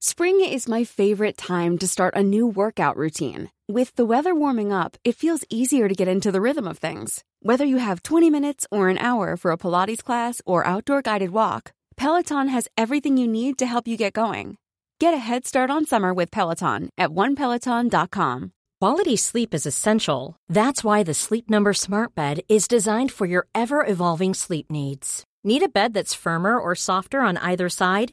Spring is my favorite time to start a new workout routine. With the weather warming up, it feels easier to get into the rhythm of things. Whether you have 20 minutes or an hour for a Pilates class or outdoor guided walk, Peloton has everything you need to help you get going. Get a head start on summer with Peloton at onepeloton.com. Quality sleep is essential. That's why the Sleep Number Smart Bed is designed for your ever-evolving sleep needs. Need a bed that's firmer or softer on either side?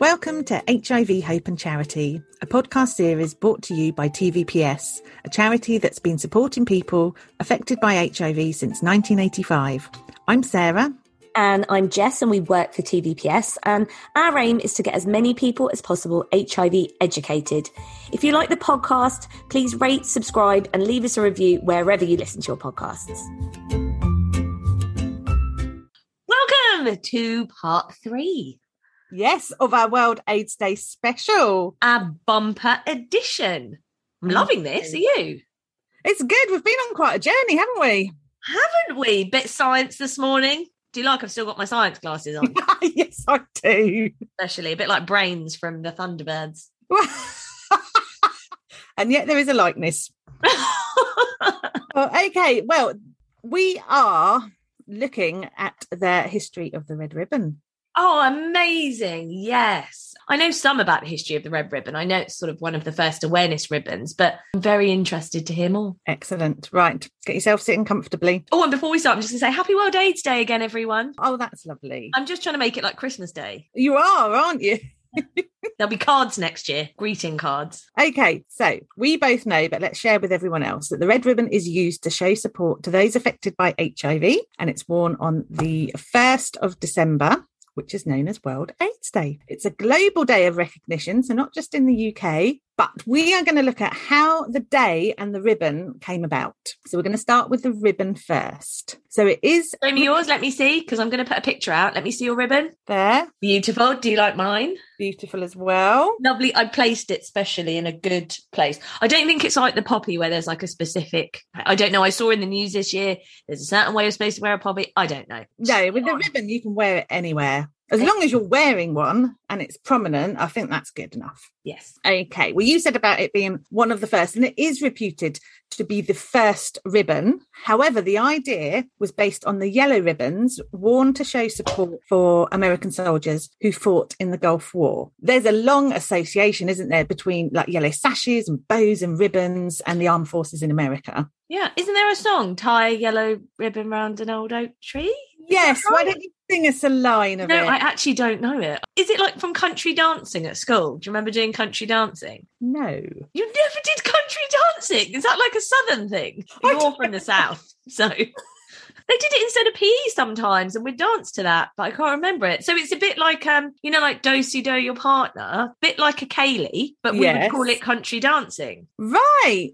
Welcome to HIV Hope and Charity, a podcast series brought to you by TVPS, a charity that's been supporting people affected by HIV since 1985. I'm Sarah. And I'm Jess, and we work for TVPS, and our aim is to get as many people as possible HIV educated. If you like the podcast, please rate, subscribe, and leave us a review wherever you listen to your podcasts. Welcome to part 3. Yes, of our World AIDS Day special. A bumper edition. I'm loving this. Are you? It's good. We've been on quite a journey, haven't we? Bit science this morning. Do you like I've still got my science glasses on? Yes, I do. Especially a bit like brains from the Thunderbirds. And yet there is a likeness. Okay, well, we are looking at the history of the Red Ribbon. Oh, amazing. Yes. I know some about the history of the Red Ribbon. I know it's sort of one of the first awareness ribbons, but I'm very interested to hear more. Excellent. Right. Get yourself sitting comfortably. Oh, and before we start, I'm just going to say Happy World AIDS Day again, everyone. Oh, that's lovely. I'm just trying to make it like Christmas Day. You are, aren't you? There'll be cards next year, greeting cards. Okay, so we both know, but let's share with everyone else, that the Red Ribbon is used to show support to those affected by HIV, and it's worn on the 1st of December. Which is known as World AIDS Day. It's a global day of recognition, so not just in the UK, but we are going to look at how the day and the ribbon came about. So we're going to start with the ribbon first. So it is... Show me yours, let me see, because I'm going to put a picture out. Let me see your ribbon. There. Beautiful. Do you like mine? Beautiful as well. Lovely. I placed it specially in a good place. I don't think it's like the poppy where there's like a specific... I don't know. I saw in the news this year, there's a certain way you're supposed to wear a poppy. I don't know. No, with the ribbon, you can wear it anywhere. As long as you're wearing one and it's prominent, I think that's good enough. Yes. Okay. Well, you said about it being one of the first, and it is reputed to be the first ribbon. However, the idea was based on the yellow ribbons worn to show support for American soldiers who fought in the Gulf War. There's a long association, isn't there, between like yellow sashes and bows and ribbons and the armed forces in America. Yeah. Isn't there a song, Tie a Yellow Ribbon Round an Old Oak Tree? Yes. Why don't you sing us a line of it? No, I actually don't know it. Is it like from country dancing at school? Do you remember doing country dancing? No. You never did country dancing? Is that like a southern thing? You're from the south, so... They did it instead of PE sometimes, and we'd dance to that, but I can't remember it. So it's a bit like, you know, like do-si-do your partner, a bit like a Kaylee, but we would call it country dancing. Right.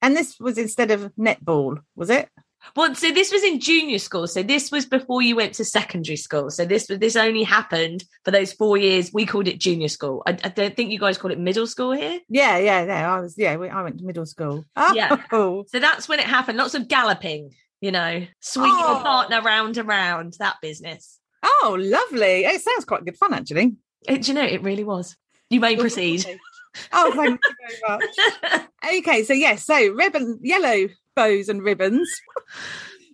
And this was instead of netball, was it? Well, so this was in junior school. So this was before you went to secondary school. So this only happened for those 4 years. We called it junior school. I don't think you guys call it middle school here. Yeah. I went to middle school. Oh. Yeah. So that's when it happened. Lots of galloping, you know, swinging your partner round and round, that business. Oh, lovely. It sounds quite good fun, actually. Do you know, it really was. You may proceed. Oh, thank you very much. Okay, so ribbon, yellow bows and ribbons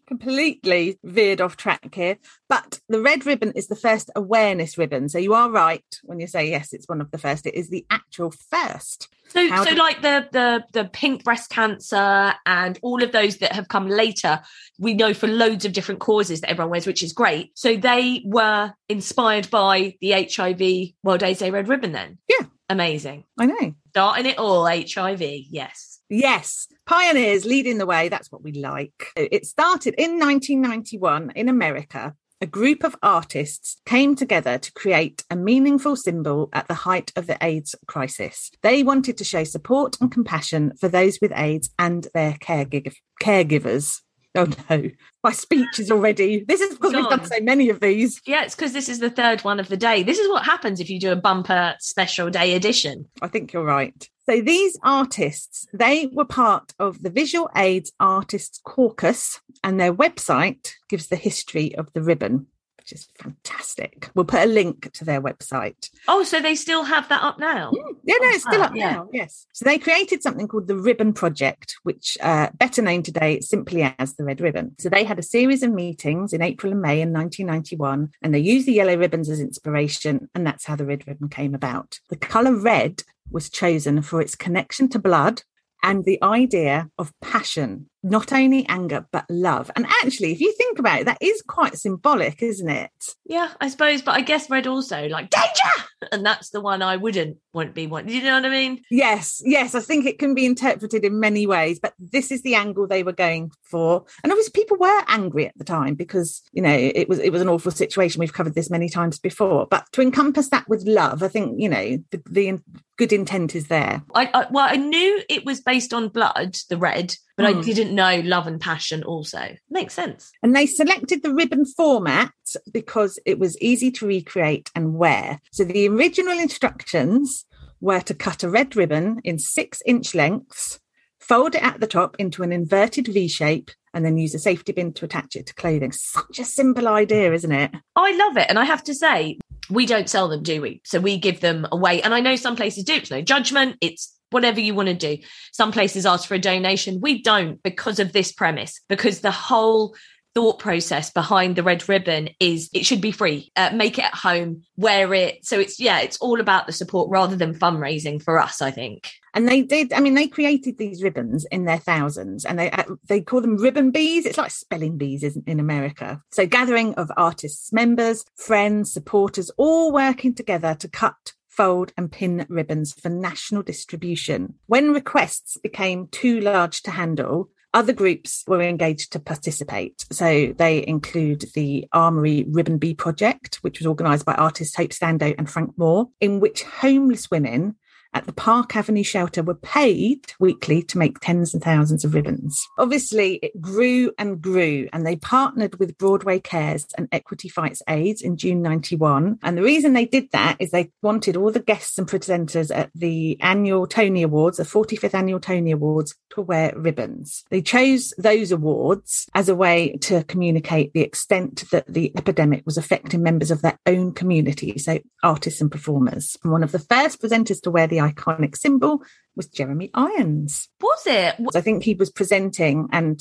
completely veered off track here, but the red ribbon is the first awareness ribbon. So you are right when you say, yes, it's one of the first. It is the actual first. So like the pink breast cancer and all of those that have come later, we know for loads of different causes that everyone wears, which is great. So they were inspired by the HIV World AIDS Day Red Ribbon then? Yeah. Amazing. I know. Starting it all, HIV, yes. Yes. Pioneers leading the way. That's what we like. It started in 1991 in America. A group of artists came together to create a meaningful symbol at the height of the AIDS crisis. They wanted to show support and compassion for those with AIDS and their caregivers. Oh, no. My speech is already... This is because we've done so many of these. Yeah, it's because this is the third one of the day. This is what happens if you do a bumper special day edition. I think you're right. So these artists, they were part of the Visual AIDS Artists Caucus, and their website gives the history of the ribbon, which is fantastic. We'll put a link to their website. Oh, so they still have that up now? Yeah, no, it's still up now, yes. So they created something called the Ribbon Project, which better known today simply as the Red Ribbon. So they had a series of meetings in April and May in 1991, and they used the yellow ribbons as inspiration, and that's how the Red Ribbon came about. The colour red was chosen for its connection to blood, and the idea of passion, not only anger, but love. And actually, if you think about it, that is quite symbolic, isn't it? Yeah, I suppose. But I guess red also, like, danger! And that's the one I wouldn't be wanting. You know what I mean? Yes. I think it can be interpreted in many ways. But this is the angle they were going for. And obviously, people were angry at the time because, you know, it was an awful situation. We've covered this many times before. But to encompass that with love, I think, you know, the good intent is there. I knew it was based on blood, the red, but I didn't know love and passion also. Makes sense. And they selected the ribbon format because it was easy to recreate and wear. So the original instructions were to cut a red ribbon in 6-inch lengths, fold it at the top into an inverted V shape, and then use a safety bin to attach it to clothing. Such a simple idea, isn't it? I love it. And I have to say, we don't sell them, do we? So we give them away. And I know some places do. It's no judgment. It's whatever you want to do. Some places ask for a donation. We don't, because of this premise, because the whole thought process behind the red ribbon is it should be free. Make it at home, wear it. So it's all about the support rather than fundraising for us, I think. And they did. I mean, they created these ribbons in their thousands, and they call them ribbon bees. It's like spelling bees in America. So gathering of artists, members, friends, supporters, all working together to cut, fold and pin ribbons for national distribution. When requests became too large to handle, other groups were engaged to participate. So they include the Armoury Ribbon Bee Project, which was organised by artists Hope Stando and Frank Moore, in which homeless women at the Park Avenue shelter were paid weekly to make tens and thousands of ribbons. Obviously, it grew, and they partnered with Broadway Cares and Equity Fights AIDS in June 91. And the reason they did that is they wanted all the guests and presenters at the annual Tony Awards, the 45th annual Tony Awards, to wear ribbons. They chose those awards as a way to communicate the extent that the epidemic was affecting members of their own community, so artists and performers. And one of the first presenters to wear the iconic symbol was Jeremy Irons. Was it? I think he was presenting and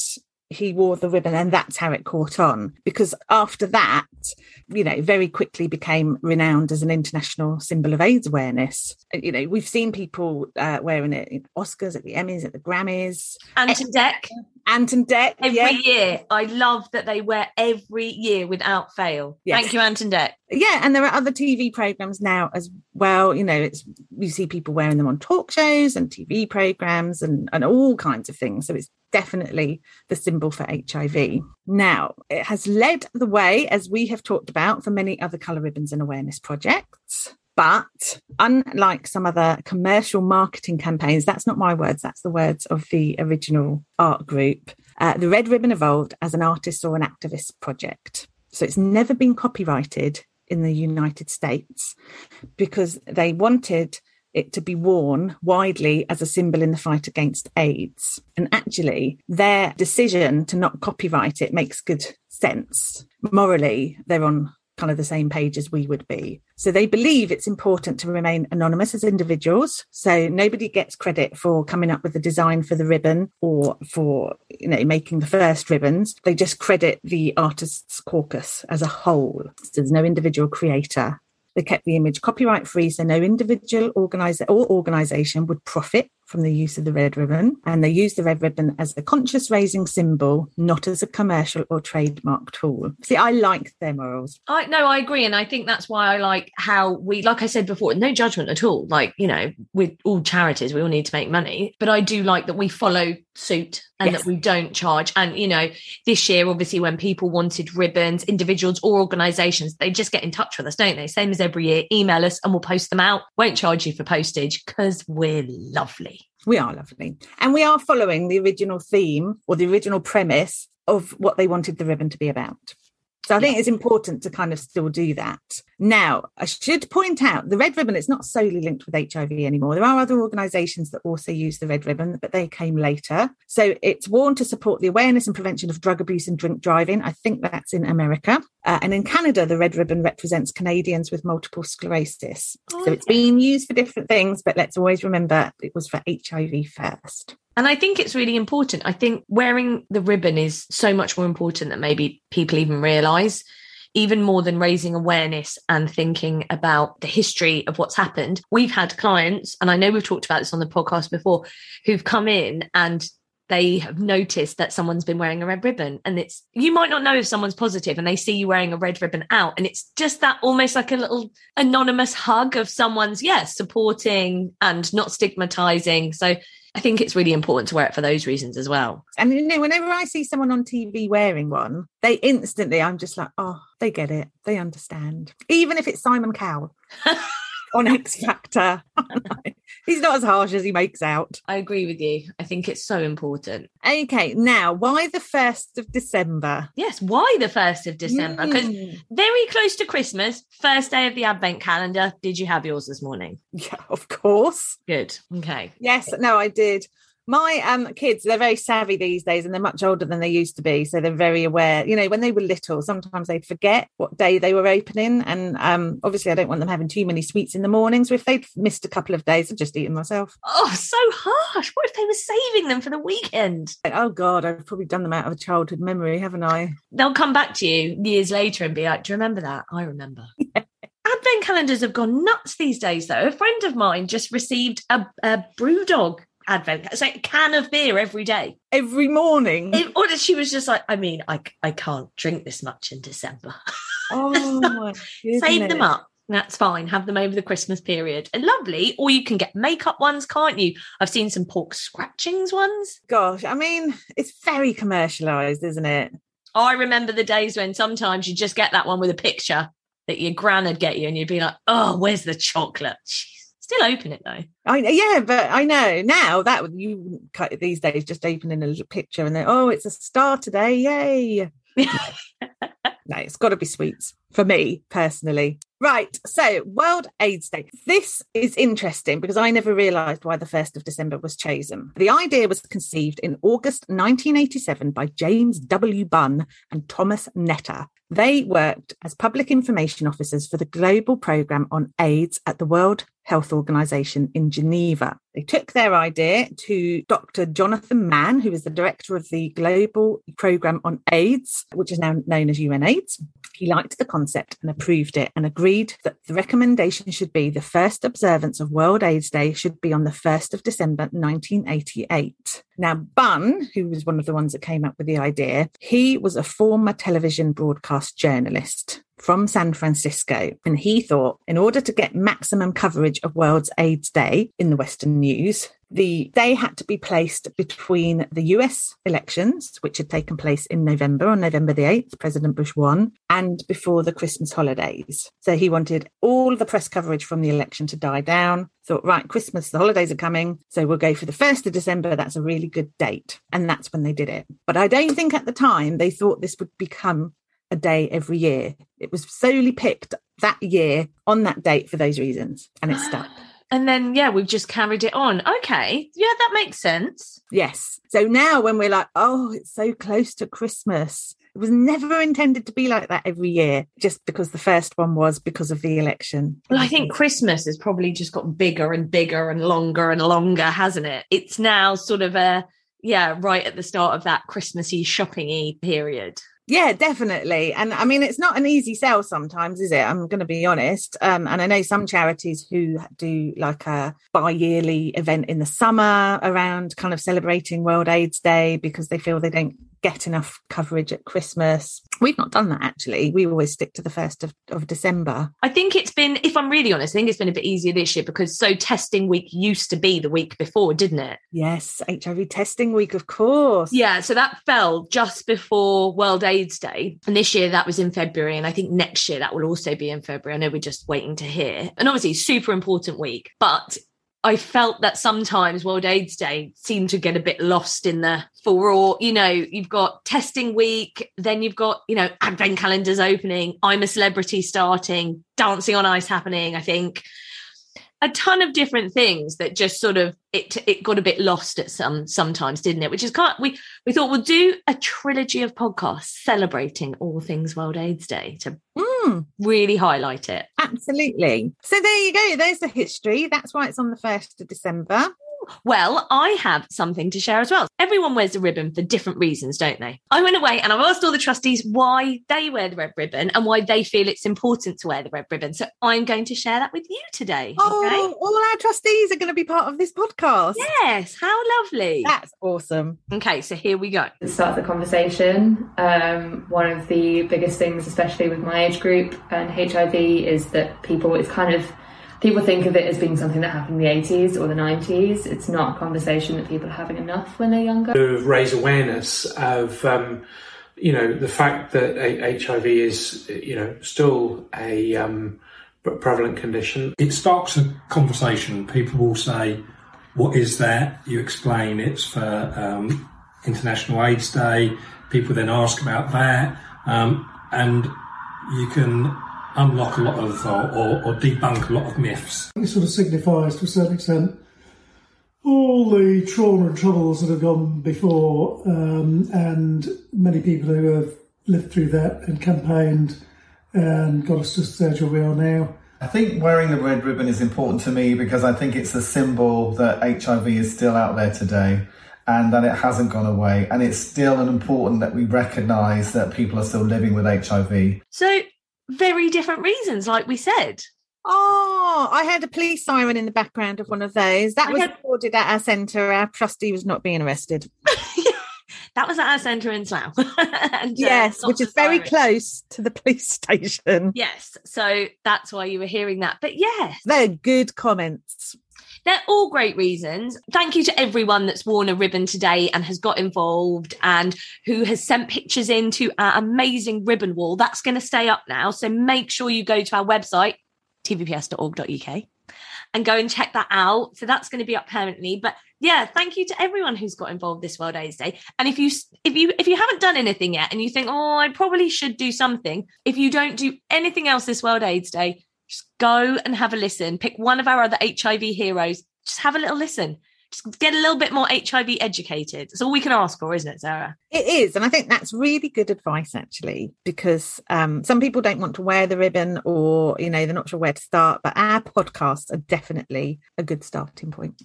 he wore the ribbon, and that's how it caught on, because after that, you know, very quickly became renowned as an international symbol of AIDS awareness. You know, we've seen people wearing it in Oscars, at the Emmys, at the Grammys. Ant and Dec. Ant and Dec. Every year. I love that they wear every year without fail. Yes. Thank you, Ant and Dec. Yeah, and there are other TV programmes now as well. You know, you see people wearing them on talk shows and TV programmes and all kinds of things. So it's definitely the symbol for HIV. Now, it has led the way, as we have talked about, for many other colour ribbons and awareness projects. But unlike some other commercial marketing campaigns, that's not my words, that's the words of the original art group, the Red Ribbon evolved as an artist or an activist project. So it's never been copyrighted in the United States because they wanted it to be worn widely as a symbol in the fight against AIDS. And actually, their decision to not copyright it makes good sense. Morally, they're on kind of the same page as we would be. So they believe it's important to remain anonymous as individuals. So nobody gets credit for coming up with the design for the ribbon or for, you know, making the first ribbons. They just credit the Artists Caucus as a whole. So there's no individual creator. They kept the image copyright free, so no individual organizer or organization would profit from the use of the red ribbon. And they used the red ribbon as a conscious raising symbol, not as a commercial or trademark tool. See, I like their morals. I agree. And I think that's why I like how we, like I said before, no judgment at all. Like, you know, we're all charities, we all need to make money. But I do like that we follow suit and yes, that we don't charge. And, you know, this year, obviously, when people wanted ribbons, individuals or organisations, they just get in touch with us, don't they? Same as every year, email us and we'll post them out. Won't charge you for postage because we're lovely. We are lovely. And we are following the original theme or the original premise of what they wanted the ribbon to be about. So I think it's important to kind of still do that. Now, I should point out the red ribbon, it's not solely linked with HIV anymore. There are other organisations that also use the red ribbon, but they came later. So it's worn to support the awareness and prevention of drug abuse and drink driving. I think that's in America. And in Canada, the red ribbon represents Canadians with multiple sclerosis. So it's been used for different things, but let's always remember it was for HIV first. And I think it's really important. I think wearing the ribbon is so much more important than maybe people even realise, even more than raising awareness and thinking about the history of what's happened. We've had clients, and I know we've talked about this on the podcast before, who've come in and they have noticed that someone's been wearing a red ribbon, and it's, you might not know if someone's positive, and they see you wearing a red ribbon out, and it's just that almost like a little anonymous hug of someone's, supporting and not stigmatising. So I think it's really important to wear it for those reasons as well. And, you know, whenever I see someone on TV wearing one, they instantly, I'm just like, oh, they get it. They understand. Even if it's Simon Cowell on X Factor. He's not as harsh as he makes out. I agree with you. I think it's so important. Okay, now, why the 1st of December? Yes, why the 1st of December? Because very close to Christmas, first day of the Advent calendar. Did you have yours this morning? Yeah, of course. Good. Okay. Yes, no, I did. My kids, they're very savvy these days, and they're much older than they used to be. So they're very aware. You know, when they were little, sometimes they'd forget what day they were opening. And obviously, I don't want them having too many sweets in the morning. So if they'd missed a couple of days, I'd just eat them myself. Oh, so harsh. What if they were saving them for the weekend? Oh, God, I've probably done them out of a childhood memory, haven't I? They'll come back to you years later and be like, do you remember that? I remember. Yeah. Advent calendars have gone nuts these days, though. A friend of mine just received a brew dog Advent, so a can of beer every day, every morning. Or she was just like, I mean, I can't drink this much in December. Oh, my goodness. Save them up. That's fine. Have them over the Christmas period. And lovely. Or you can get makeup ones, can't you? I've seen some pork scratchings ones. Gosh, I mean, it's very commercialised, isn't it? I remember the days when sometimes you just get that one with a picture that your gran would get you, and you'd be like, oh, where's the chocolate? Still open it though. But I know now that you cut these days just opening a little picture and then, oh, it's a star today, yay. No, it's got to be sweets for me personally. Right, so World AIDS Day. This is interesting because I never realised why the 1st of December was chosen. The idea was conceived in August 1987 by James W. Bunn and Thomas Netter. They worked as public information officers for the global programme on AIDS at the World Health Organization in Geneva. They took their idea to Dr. Jonathan Mann, who is the director of the global programme on AIDS, which is now known as UNAIDS. He liked the concept and approved it and agreed that the recommendation should be the first observance of World AIDS Day should be on the 1st of December 1988. Now, Bunn, who was one of the ones that came up with the idea, he was a former television broadcast journalist from San Francisco, and he thought in order to get maximum coverage of World AIDS Day in the Western news, the day had to be placed between the US elections, which had taken place in November, on November the 8th, President Bush won, and before the Christmas holidays. So he wanted all the press coverage from the election to die down. Thought, right, Christmas, the holidays are coming, so we'll go for the 1st of December. That's a really good date. And that's when they did it. But I don't think at the time they thought this would become a day every year. It was solely picked that year on that date for those reasons, and it stuck. And then, yeah, we've just carried it on. Okay. Yeah, that makes sense. Yes. So now when we're like, oh, it's so close to Christmas, It was never intended to be like that every year, just because the first one was because of the election. Well, I think Christmas has probably just got bigger and bigger and longer, hasn't it? It's now sort of a, yeah, right at the start of that Christmassy, shopping-y period. Yeah, definitely. And I mean, it's not an easy sell sometimes, is it? I'm going to be honest. And I know some charities who do like a bi-yearly event in the summer around kind of celebrating World AIDS Day because they feel they don't get enough coverage at Christmas. We've not done that, actually. We always stick to the 1st of December. I think it's been, if I'm really honest, I think it's been a bit easier this year because testing week used to be the week before, didn't it? Yes, HIV testing week, of course. Yeah, so that fell just before World AIDS Day. And this year that was in February. And I think next year that will also be in February. I know we're just waiting to hear. And obviously, super important week. But I felt that sometimes World AIDS Day seemed to get a bit lost in the furore. You know, you've got testing week, then you've got, you know, advent calendars opening, I'm a Celebrity starting, Dancing on Ice happening, I think. A ton of different things that just sort of, it got a bit lost at sometimes, didn't it? Which is we thought we'll do a trilogy of podcasts celebrating all things World AIDS Day to really highlight it. Absolutely. So there you go. There's the history. That's why it's on the 1st of December. Well, I have something to share as well. Everyone wears a ribbon for different reasons, don't they? I went away and I've asked all the trustees why they wear the red ribbon and why they feel it's important to wear the red ribbon. So I'm going to share that with you today. Okay? Oh, all our trustees are going to be part of this podcast. Yes, how lovely. That's awesome. Okay, so here we go. To start the conversation, one of the biggest things, especially with my age group and HIV, is that people think of it as being something that happened in the 80s or the 90s. It's not a conversation that people are having enough when they're younger. To raise awareness of, the fact that HIV is, still a prevalent condition. It sparks a conversation. People will say, what is that? You explain it's for International AIDS Day. People then ask about that. And you can unlock a lot of or debunk a lot of myths. It sort of signifies to a certain extent all the trauma and troubles that have gone before, and many people who have lived through that and campaigned and got us to the stage where we are now. I think wearing the red ribbon is important to me because I think it's a symbol that HIV is still out there today and that it hasn't gone away, and it's still important that we recognise that people are still living with HIV. So very different reasons, like we said. Oh, I heard a police siren in the background of one of those. That was recorded at our centre. Our trustee was not being arrested. That was at our centre in Slough. And, yes, which is very close to the police station. Yes, so that's why you were hearing that. But yes, they're good comments. They're all great reasons. Thank you to everyone that's worn a ribbon today and has got involved and who has sent pictures in to our amazing ribbon wall. That's going to stay up now. So make sure you go to our website, tvps.org.uk, and go and check that out. So that's going to be up permanently. But yeah, thank you to everyone who's got involved this World AIDS Day. And if you haven't done anything yet and you think, oh, I probably should do something, if you don't do anything else this World AIDS Day, just go and have a listen. Pick one of our other HIV heroes. Just have a little listen. Just get a little bit more HIV educated. It's all we can ask for, isn't it, Sarah? It is. And I think that's really good advice, actually, because some people don't want to wear the ribbon or, they're not sure where to start. But our podcasts are definitely a good starting point.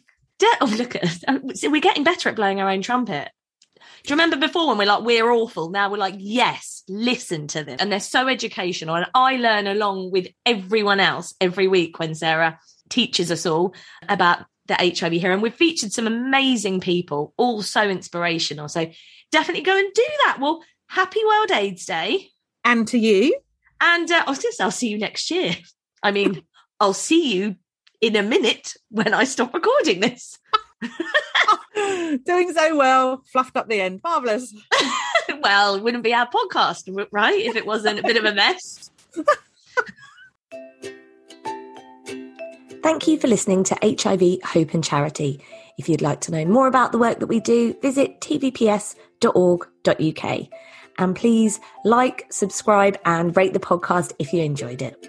Oh, look at us. So we're getting better at blowing our own trumpet. Do you remember before when we're like, we're awful? Now we're like, yes, listen to them. And they're so educational. And I learn along with everyone else every week when Sarah teaches us all about the HIV hero. And we've featured some amazing people, all so inspirational. So definitely go and do that. Well, happy World AIDS Day. And to you. And I'll see you next year. I mean, I'll see you in a minute when I stop recording this. Doing so well, fluffed up the end. Marvellous. Well, it wouldn't be our podcast, right, if it wasn't a bit of a mess. Thank you for listening to HIV Hope and Charity. If you'd like to know more about the work that we do, visit tvps.org.uk. And please like, subscribe and rate the podcast if you enjoyed it.